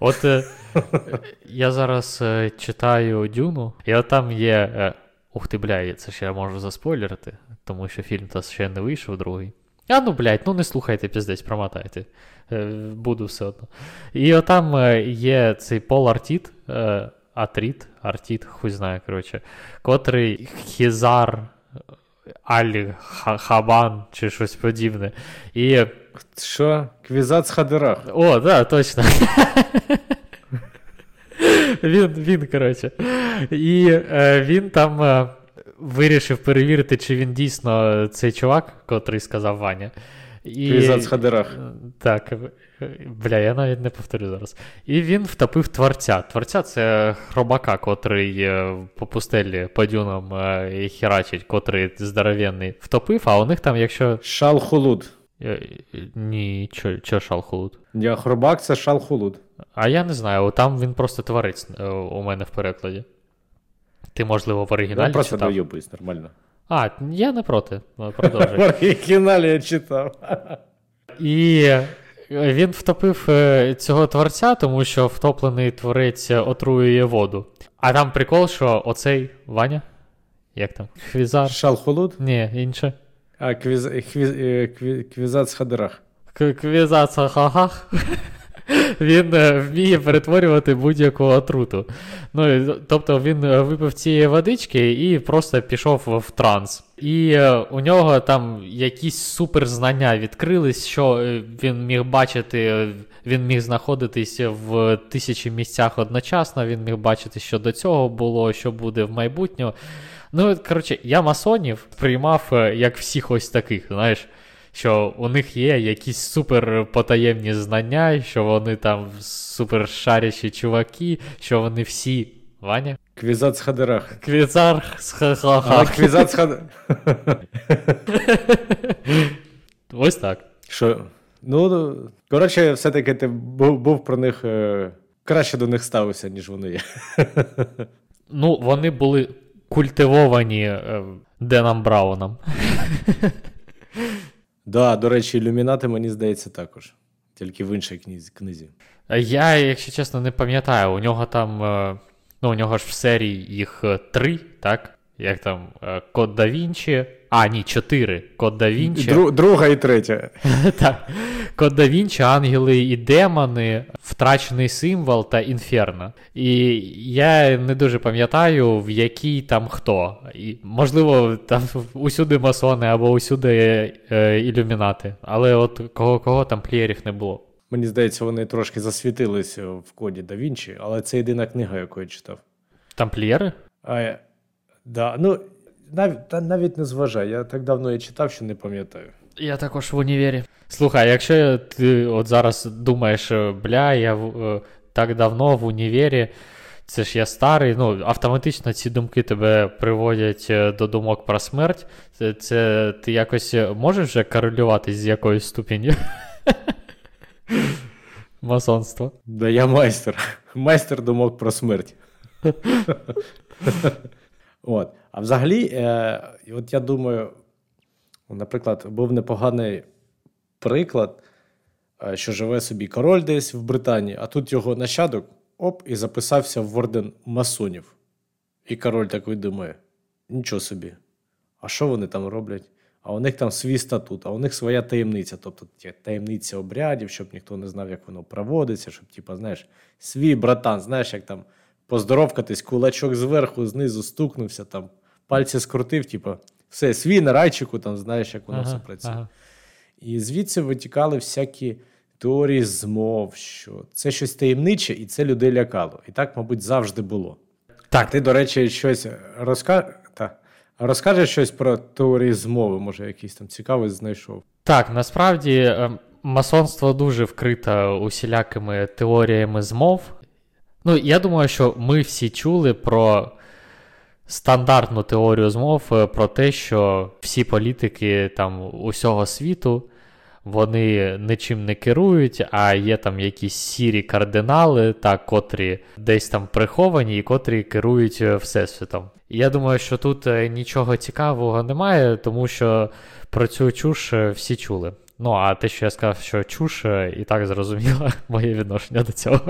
От я зараз читаю «Дюну», і от там є... Ух ти, блядь, це ще я можу заспойлерити, тому що фільм-то ще не вийшов другий. А ну, блядь, ну не слухайте, піздець, промотайте. Буду все одно. І от там є цей Пол Атрід, хуй знає, коротше, котрий Хізар Аль-Хабан чи щось подібне. І... Що? Квізац Хадерах. О, да, точно. Він, коротше. І він там вирішив перевірити, чи він дійсно цей чувак, котрий сказав Ваня. Квізац Хадерах. Так. Бля, я навіть не повторю зараз. І він втопив творця. Творця – це хробака, котрий по пустелі, по дюнам херачить, котрий здоровенний втопив, а у них там, якщо... Шалхулуд. Ні, чо Шалхулуд? Я хробак, це Шалхулуд. А я не знаю, там він просто творець у мене в перекладі. Ти, можливо, в оригіналі читав? Я просто доюбуюсь, нормально. А, я не проти, продовжуй. В оригіналі я читав. І він втопив цього творця, тому що втоплений творець отруює воду. А там прикол, що оцей Ваня, як там, Хвізар? Шалхулуд? Ні, інше. А, Квізац Хадерах. Квізац Хадерах. Він вміє перетворювати будь-яку отруту. Ну, тобто він випив цієї водички і просто пішов в транс. І у нього там якісь суперзнання відкрились, що він міг бачити, він міг знаходитись в 1000 місцях одночасно, він міг бачити, що до цього було, що буде в майбутньому. Ну, коротше, я масонів приймав як всіх ось таких, знаєш, що у них є якісь супер потаємні знання, що вони там супер шарячі чуваки, що вони всі... Ваня? Квізац Хадерах. Квізац Хадерах. Ось так. Що? Ну, коротше, все-таки ти був про них... Краще до них ставився, ніж вони є. Ну, вони були... культивовані Деном Брауном. Да, до речі, ілюмінати, мені здається, також. Тільки в іншій книзі. Я, якщо чесно, не пам'ятаю. У нього там, ну, у нього ж в серії їх 3, так? Як там, Код да Вінчі. А, ні, 4. Код да Вінчі. Друга і третя. Так. Код да Вінчі, Ангели і демони, Втрачений символ та Інферно. І я не дуже пам'ятаю, в якій там хто. І, можливо, там усюди масони або усюди ілюмінати. Але от кого там плеєрів не було. Мені здається, вони трошки засвітилися в Коді да Вінчі, але це єдина книга, яку я читав. Тамплієри? Так, да, ну... Навіть не зважаю, я так давно я читав, що не пам'ятаю. Я також в універі. Слухай, якщо ти от зараз думаєш, бля, я так давно в універі це ж я старий, ну, автоматично ці думки тебе приводять до думок про смерть. Це ти якось можеш вже корелювати з якоюсь ступінню масонства? Да я майстер. Майстер думок про смерть. От. А взагалі, от я думаю, наприклад, був непоганий приклад, що живе собі король десь в Британії, а тут його нащадок, оп, і записався в орден масонів. І король такий думає, нічого собі, а що вони там роблять? А у них там свій статут, а у них своя таємниця, тобто таємниця обрядів, щоб ніхто не знав, як воно проводиться, щоб, типа, знаєш, свій братан, знаєш, як там поздоровкатись, кулачок зверху, знизу стукнувся, там, пальці скрутив, типа, все, свій на райчику, там, знаєш, як воно все працює. Ага. І звідси витікали всякі теорії змов, що це щось таємниче, і це людей лякало. І так, мабуть, завжди було. Так. Ти, до речі, щось розкажеш щось про теорії змови, може, якийсь там цікавий знайшов? Так, насправді, масонство дуже вкрито усілякими теоріями змов. Ну, я думаю, що ми всі чули про стандартну теорію змов про те, що всі політики там усього світу, вони нічим не керують, а є там якісь сірі кардинали, так, котрі десь там приховані і котрі керують всесвітом. Я думаю, що тут нічого цікавого немає, тому що про цю чуш всі чули. Ну, а те, що я сказав, що чуш, і так зрозуміло моє відношення до цього.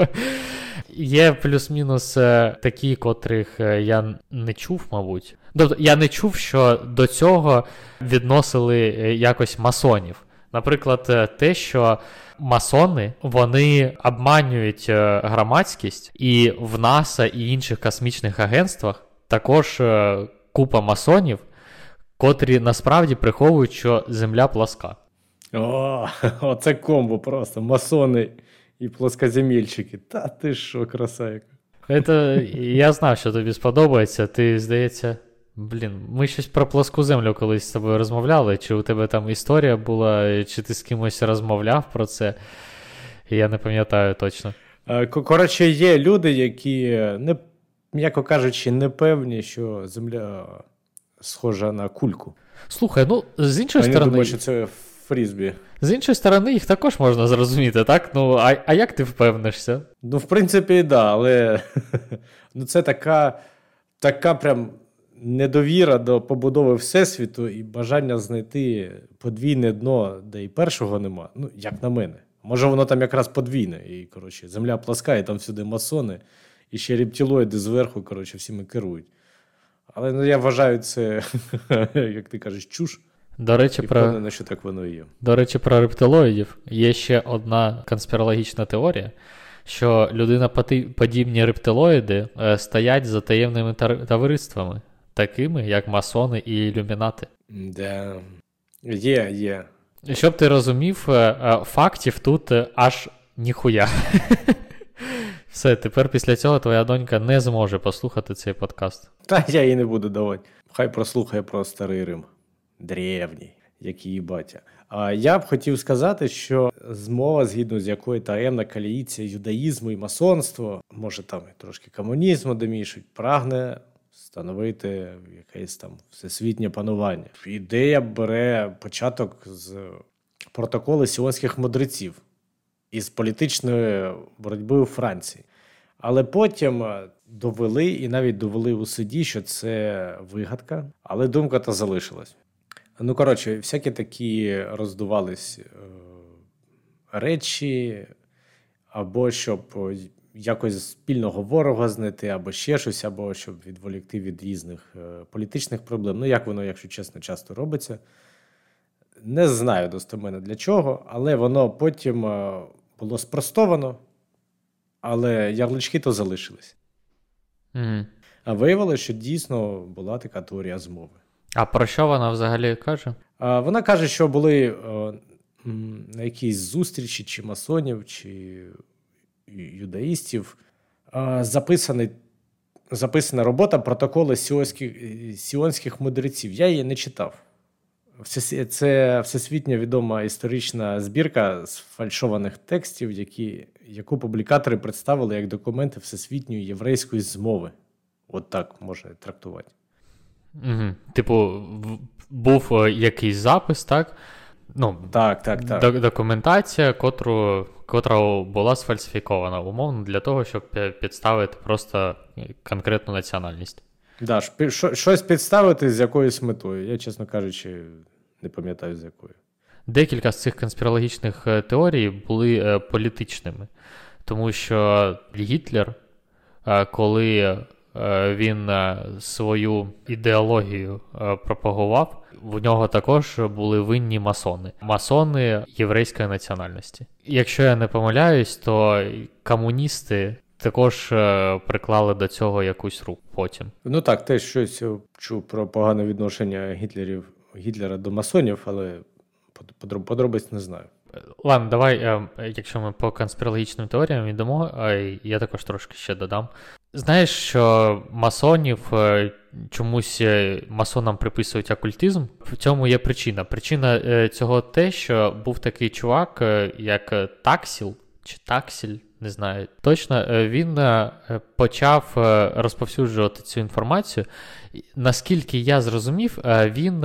Є плюс-мінус такі, котрих я не чув, мабуть. Тобто, я не чув, що до цього відносили якось масонів. Наприклад, те, що масони, вони обманюють громадськість, і в НАСА і інших космічних агентствах також купа масонів, котрі насправді приховують, що Земля пласка. О, оце комбо просто, масони і плоскоземельщики. Та ти що, красавіка. Я знав, що тобі сподобається. Ти, здається, ми щось про плоску землю колись з тобою розмовляли. Чи у тебе там історія була, чи ти з кимось розмовляв про це? Я не пам'ятаю точно. Коротше, є люди, які, м'яко кажучи, не певні, що земля схожа на кульку. Слухай, ну, з іншої сторони... Вони думають, що це... фрізбі. З іншої сторони, їх також можна зрозуміти, так? Ну, а як ти впевнишся? Ну, в принципі, так, да, але ну, це така прям недовіра до побудови Всесвіту і бажання знайти подвійне дно, де і першого нема. Ну, як на мене. Може, воно там якраз подвійне. І, коротше, земля пласка, і там всюди масони, і ще рептилоїди зверху, коротше, всіми керують. Але, ну, я вважаю, це, як ти кажеш, чуш. До речі, про рептилоїдів є ще одна конспірологічна теорія, що людиноподібні рептилоїди стоять за таємними товариствами, такими як масони і ілюмінати. Да. Є. Щоб ти розумів, фактів тут аж ніхуя. Все, тепер після цього твоя донька не зможе послухати цей подкаст. Та я їй не буду давати. Хай прослухає про Старий Рим. Древній, як її батя. А я б хотів сказати, що змова, згідно з якою таємна каліїця юдаїзму і масонство, може там і трошки комунізму домішуть, прагне встановити якесь там всесвітнє панування. Ідея бере початок з протоколу сіонських мудреців із політичної боротьби у Франції. Але потім довели, і навіть довели у суді, що це вигадка, але думка та залишилась. Ну, коротше, всякі такі роздувались речі, або щоб якось спільного ворога знайти, або ще щось, або щоб відволікти від різних політичних проблем. Ну, як воно, якщо чесно, часто робиться. Не знаю достеменно для чого, але воно потім було спростовано, але ярлички то залишились. Mm. А виявилося, що дійсно була така теорія змови. А про що вона взагалі каже? Вона каже, що були на якійсь зустрічі чи масонів, чи юдаїстів записана робота протоколи сіонських мудреців. Я її не читав. Це всесвітньо відома історична збірка сфальшованих текстів, яку публікатори представили як документи всесвітньої єврейської змови. От так може трактувати. Угу. Типу, був якийсь запис, так? Ну, так. Документація, котра була сфальсифікована, умовно, для того, щоб підставити просто конкретну національність. Так, да, щось підставити з якоюсь метою. Я, чесно кажучи, не пам'ятаю, з якою. Декілька з цих конспірологічних теорій були політичними. Тому що Гітлер, коли він свою ідеологію пропагував, в нього також були винні масони. Масони єврейської національності. Якщо я не помиляюсь, то комуністи також приклали до цього якусь руку потім. Ну так, теж щось чув про погане відношення Гітлера до масонів, але подробиць не знаю. Ладно, давай, якщо ми по конспірологічним теоріям йдемо, я також трошки ще додам. Знаєш, що масонів чомусь масонам приписують окультизм? В цьому є причина. Причина цього те, що був такий чувак, як Таксіл, чи Таксіль, не знаю точно, він почав розповсюджувати цю інформацію. Наскільки я зрозумів, він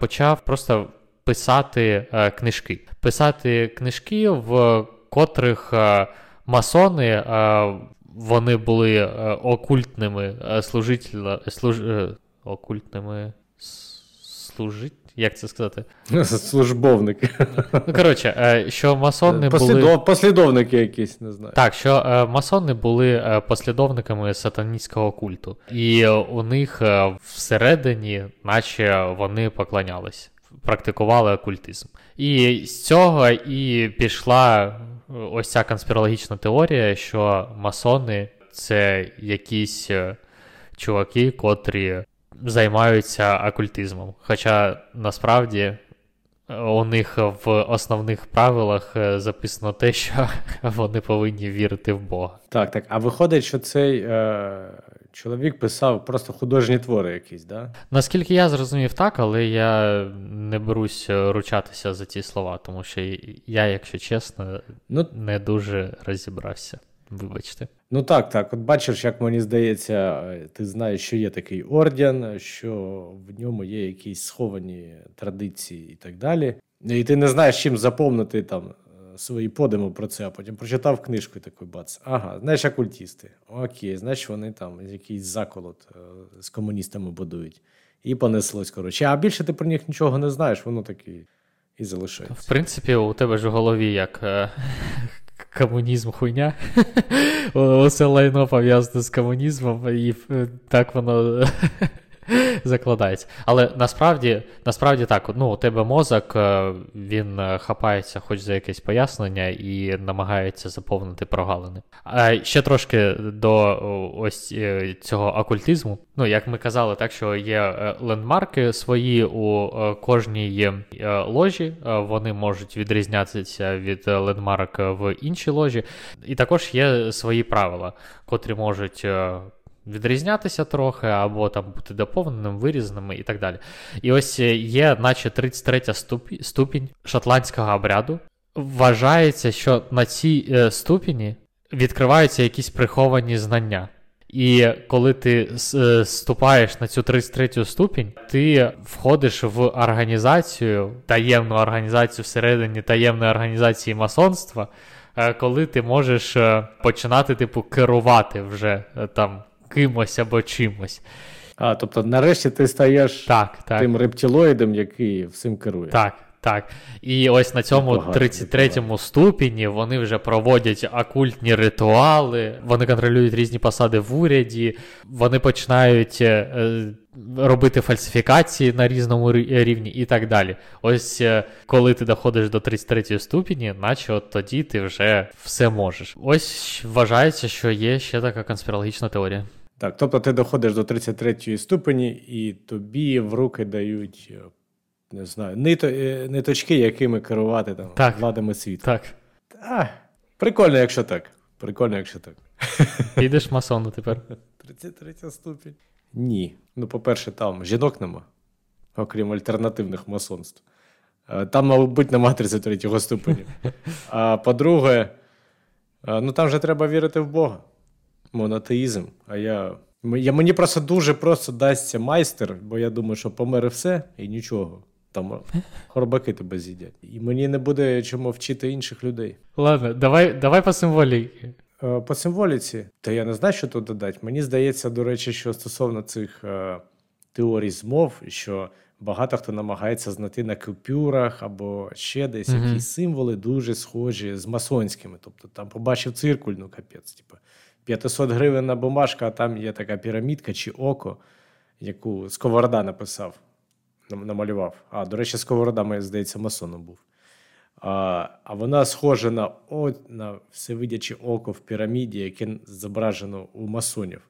почав просто писати книжки. Писати книжки, в котрих масони, вони були окультними служителями. Як це сказати? Службовники. Ну, коротше, що масони були... Послідовники якісь, не знаю. Так, що масони були послідовниками сатаністського культу. І у них всередині, наче вони поклонялись, практикували окультизм. І з цього і пішла ось ця конспірологічна теорія, що масони – це якісь чуваки, котрі займаються окультизмом. Хоча, насправді, у них в основних правилах записано те, що вони повинні вірити в Бога. Так. А виходить, що цей чоловік писав просто художні твори якісь, да? Наскільки я зрозумів, так, але я не берусь ручатися за ці слова, тому що я, якщо чесно, не дуже розібрався. Вибачте. Ну так. От бачиш, як мені здається, ти знаєш, що є такий орден, що в ньому є якісь сховані традиції і так далі. І ти не знаєш, чим заповнити там свої подими про це, а потім прочитав книжку і такий бац. Ага, знаєш, окультисти. Окей, знаєш, вони там якийсь заколот з комуністами будують. І понеслось, коротше. А більше ти про них нічого не знаєш, воно таке і залишається. В принципі, у тебе ж в голові як... комунізм хуйня. Усе лайно пов'язане з комунізмом, і так воно закладається. Але насправді так, ну, у тебе мозок, він хапається хоч за якесь пояснення і намагається заповнити прогалини. А ще трошки до ось цього окультизму. Ну, як ми казали, так, що є лендмарки свої у кожній ложі, вони можуть відрізнятися від лендмарок в іншій ложі. І також є свої правила, котрі можуть відрізнятися трохи, або там бути доповненим, вирізними і так далі. І ось є, наче 33-я ступінь шотландського обряду. Вважається, що на цій ступені відкриваються якісь приховані знання. І коли ти ступаєш на цю 33-ю ступінь, ти входиш в організацію, таємну організацію всередині таємної організації масонства, коли ти можеш починати, типу, керувати вже там кимось або чимось. А, тобто нарешті ти стаєш тим рептилоїдом, який всім керує. Так. І ось на цьому 33-му ступені вони вже проводять окультні ритуали, вони контролюють різні посади в уряді, вони починають робити фальсифікації на різному рівні і так далі. Ось коли ти доходиш до 33-ї ступені, наче от тоді ти вже все можеш. Ось вважається, що є ще така конспірологічна теорія. Так, тобто ти доходиш до 33-ї ступені і тобі в руки дають, не знаю, ниточки, якими керувати там владами світу. Так. Прикольно, якщо так. Підеш масону тепер. 33-я ступінь. Ні. Ну, по-перше, там жінок нема. окрім альтернативних масонств. Там, мабуть, нема 33-го ступеня. А по-друге, ну там же треба вірити в Бога. Монотеїзм. А я мені просто дуже просто дасться майстер, бо я думаю, що помер і все, і нічого. Там хорбаки тебе з'їдять. І мені не буде чому вчити інших людей. Ладно, давай по символіці. По символіці? Та я не знаю, що тут додати. Мені здається, до речі, що стосовно цих теорій змов, що багато хто намагається знайти на купюрах або ще десь якісь символи дуже схожі з масонськими. Тобто там побачив циркуль, ну капець, типу 500 гривень на бумажка, а там є така пірамідка чи око, яку Сковорода написав, намалював. А, до речі, Сковорода, мені здається, масоном був. А вона схожа на всевидяче око в піраміді, яке зображено у масонів.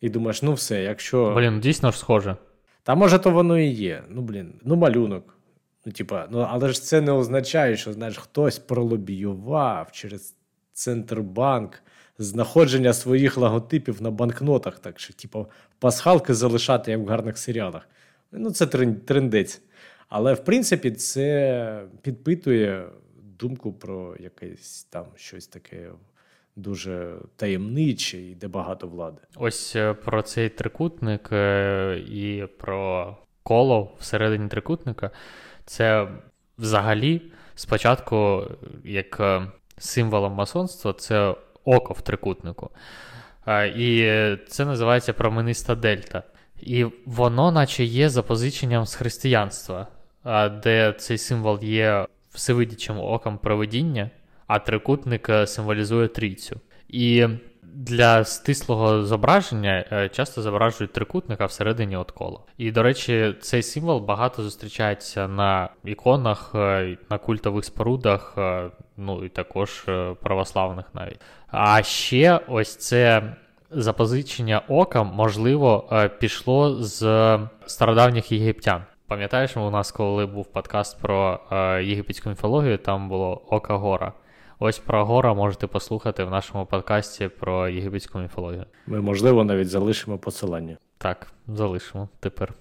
І думаєш, ну все, якщо... Блін, дійсно ж схоже. Та може то воно і є. Ну, блін, ну малюнок. Ну, типа, ну, але ж це не означає, що, знаєш, хтось пролобіював через Центрбанк знаходження своїх логотипів на банкнотах, так що, типу, пасхалки залишати, як в гарних серіалах. Ну, це трендець. Але, в принципі, це підпитує думку про якесь там щось таке дуже таємниче і де багато влади. Ось про цей трикутник і про коло всередині трикутника. Це взагалі спочатку як символом масонства це око в трикутнику. І це називається промениста дельта. І воно наче є запозиченням з християнства, де цей символ є всевидячим оком провидіння, а трикутник символізує трійцю. І для стислого зображення часто зображують трикутника всередині от кола. І, до речі, цей символ багато зустрічається на іконах, на культових спорудах, ну і також православних навіть. А ще ось це запозичення ока, можливо, пішло з стародавніх єгиптян. Пам'ятаєш, у нас коли був подкаст про єгипетську міфологію, там було Ока-гора. Ось про Гора можете послухати в нашому подкасті про єгипетську міфологію. Ми, можливо, навіть залишимо посилання. Так, залишимо тепер.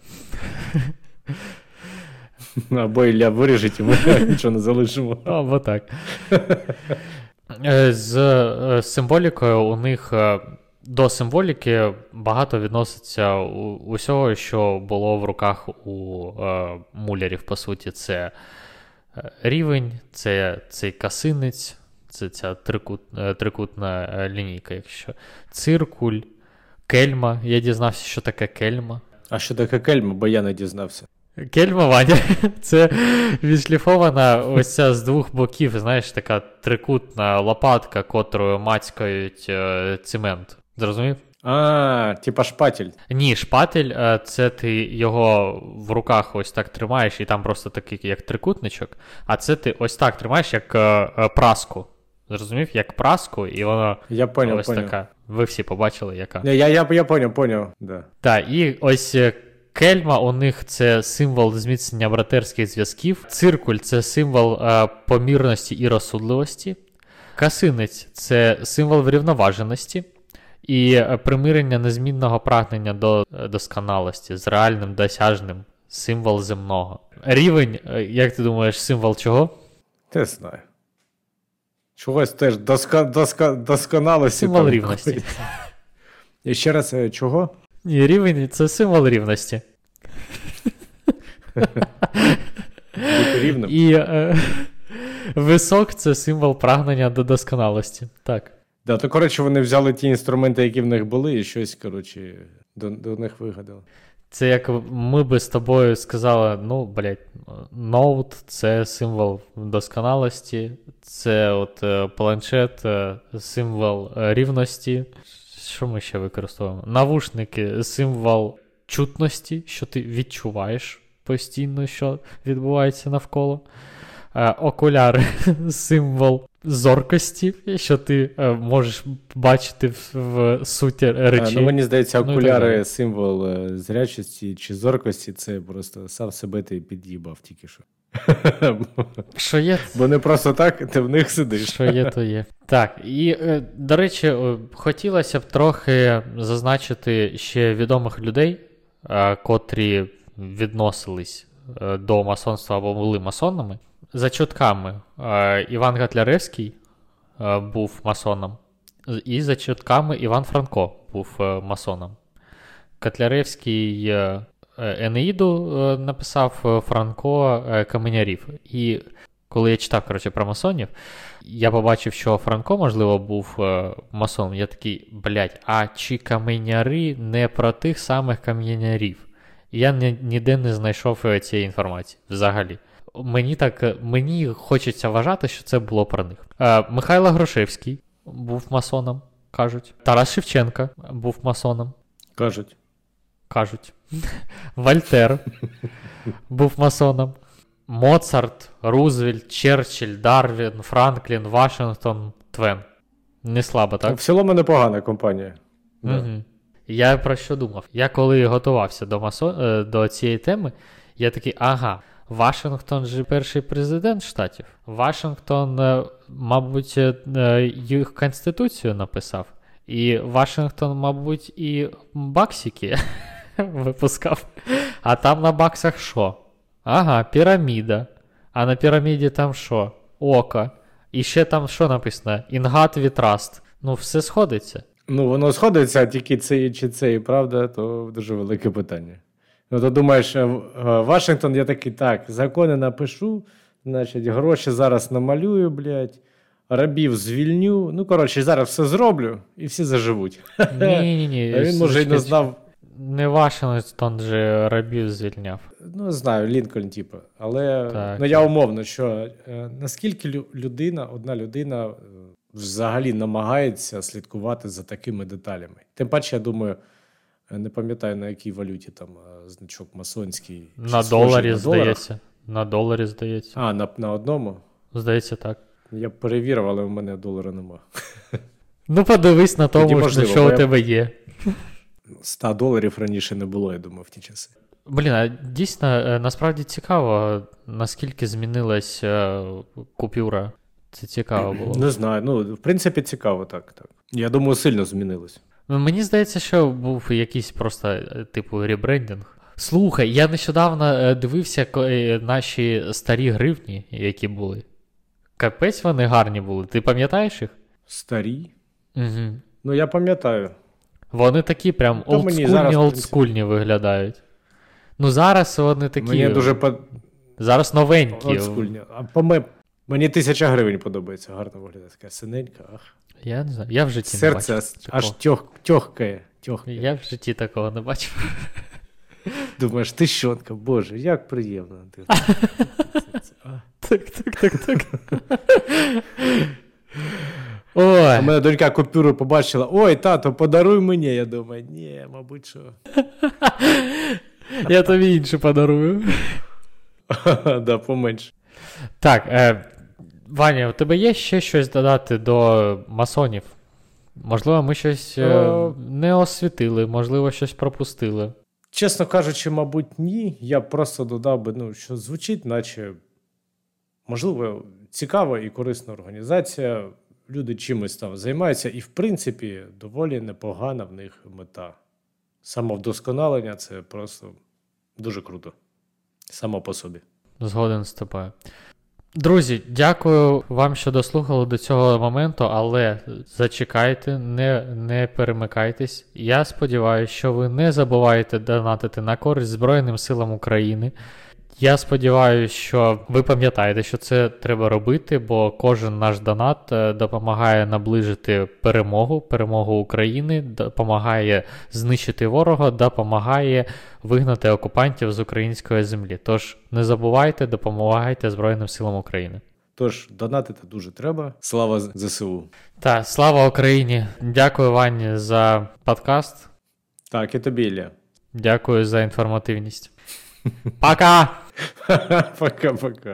Або Ілля виріжить, і ми нічого не залишимо. Або так. З символікою у них... До символіки багато відноситься усього, що було в руках у мулярів, по суті. Це рівень, це цей касинець, це ця трикутна лінійка, якщо циркуль, кельма. Я дізнався, що таке кельма. А що таке кельма, бо я не дізнався. Кельма, Ваня, це відшліфована ось ця з двох боків, знаєш, така трикутна лопатка, котрою мацькають цемент. Зрозумів? А, типа шпатель. Ні, шпатель, це ти його в руках ось так тримаєш, і там просто такий, як трикутничок, а це ти ось так тримаєш, як праску. Зрозумів? Як праску, і воно ось така. Ви всі побачили, яка. Я поняв. Да. Так, і ось... Кельма у них – це символ зміцнення братерських зв'язків. Циркуль – це символ помірності і розсудливості. Касинець – це символ врівноваженості і примирення незмінного прагнення до досконалості з реальним досяжним – символ земного. Рівень, як ти думаєш, символ чого? Не знаю. Чогось теж досконалості. Символ рівності. І ще раз, чого? Ні, рівень – це символ рівності. Бути рівним. І висок – це символ прагнення до досконалості. Так. Да, то, коротше, вони взяли ті інструменти, які в них були, і щось, коротше, до них вигадали. Це як ми би з тобою сказали, ну, блядь, ноут – це символ досконалості, це от планшет – символ рівності. Що ми ще використовуємо? Навушники – символ чутності, що ти відчуваєш постійно, що відбувається навколо. Окуляри – символ зоркості, що ти можеш бачити в суті речі. Ну, мені здається, окуляри – символ зрячості чи зоркості. Це просто сам себе ти під'їбав тільки що. Що є? Бо не просто так, ти в них сидиш. Що є, то є. Так, і, до речі, хотілося б трохи зазначити ще відомих людей, котрі відносились до масонства або були масонами. За чутками, Іван Котляревський був масоном, і за чутками Іван Франко був масоном. Котляревський Енеїду написав, Франко Каменярів. І коли я читав, про масонів, я побачив, що Франко, можливо, був масоном. Я такий, а чи каменяри не про тих самих каменярів? Я ніде не знайшов цієї інформації взагалі. Мені хочеться вважати, що це було про них. Михайло Грушевський був масоном, кажуть. Тарас Шевченко був масоном. Кажуть. Вальтер був масоном. Моцарт, Рузвельт, Черчилль, Дарвін, Франклін, Вашингтон, Твен. Не слабо, так? В цілому непогана компанія. Угу. Я про що думав? Я коли готувався до цієї теми, я такий, Вашингтон же перший президент штатів. Вашингтон, мабуть, їх конституцію написав. І Вашингтон, мабуть, і баксики випускав. А там на баксах що? Піраміда. А на піраміді там що? Ока. І ще там що написано? Інгат вітраст. Все сходиться. Воно сходиться, тільки це чи це і правда, то дуже велике питання. То думаєш, Вашингтон, я такий, закони напишу, значить, гроші зараз намалюю, рабів звільню, зараз все зроблю, і всі заживуть. Ні. А він, може, і не знав. Не Вашингтон же рабів звільняв. Знаю, Лінкольн, але так, я умовно, що наскільки одна людина взагалі намагається слідкувати за такими деталями. Тим паче, я думаю, не пам'ятаю, на якій валюті там значок масонський. На доларі, здається. На одному? Здається, так. Я перевірив, але в мене долара нема. Подивись на тому, що у тебе є. $100 раніше не було, я думаю, в ті часи. Дійсно, насправді цікаво, наскільки змінилась купюра. Це цікаво було. Не знаю, в принципі цікаво, так. Я думаю, сильно змінилось. Мені здається, що був якийсь просто, ребрендинг. Слухай, я нещодавно дивився наші старі гривні, які були. Капець вони гарні були. Ти пам'ятаєш їх? Старі? Угу. Я пам'ятаю. Вони такі прям олдскульні виглядають. Зараз вони такі... Зараз новенькі. Олдскульні. Мені 1000 гривень подобається. Гарно виглядає. Така синенька. Я не знаю. Я в житті не бачив. Серце аж тьохкає. Я в житті такого не бачив. Думаєш, тищонка, боже, як приємно. Так. Ой. А моя донька купюру побачила. Ой, тато, подаруй мені. Я думаю, ні, мабуть, що. Я тобі інше подарую. Поменше. Так, Ваня, у тебе є ще щось додати до масонів? Можливо, ми щось не освітили, можливо, щось пропустили. Чесно кажучи, мабуть, ні. Я просто додав би, що звучить, наче, можливо, цікава і корисна організація. Люди чимось там займаються, і, в принципі, доволі непогана в них мета. Самовдосконалення – це просто дуже круто. Само по собі. Згоден з тобою. Друзі, дякую вам, що дослухали до цього моменту, але зачекайте, не перемикайтесь. Я сподіваюся, що ви не забуваєте донатити на користь Збройним силам України. Я сподіваюся, що ви пам'ятаєте, що це треба робити, бо кожен наш донат допомагає наближити перемогу України, допомагає знищити ворога, допомагає вигнати окупантів з української землі. Тож не забувайте, допомагайте Збройним силам України. Тож донатити дуже треба. Слава ЗСУ! Та, слава Україні! Дякую, Ваня, за подкаст. Так, і тобі, Ілля. Дякую за інформативність. Пока! Пока-пока.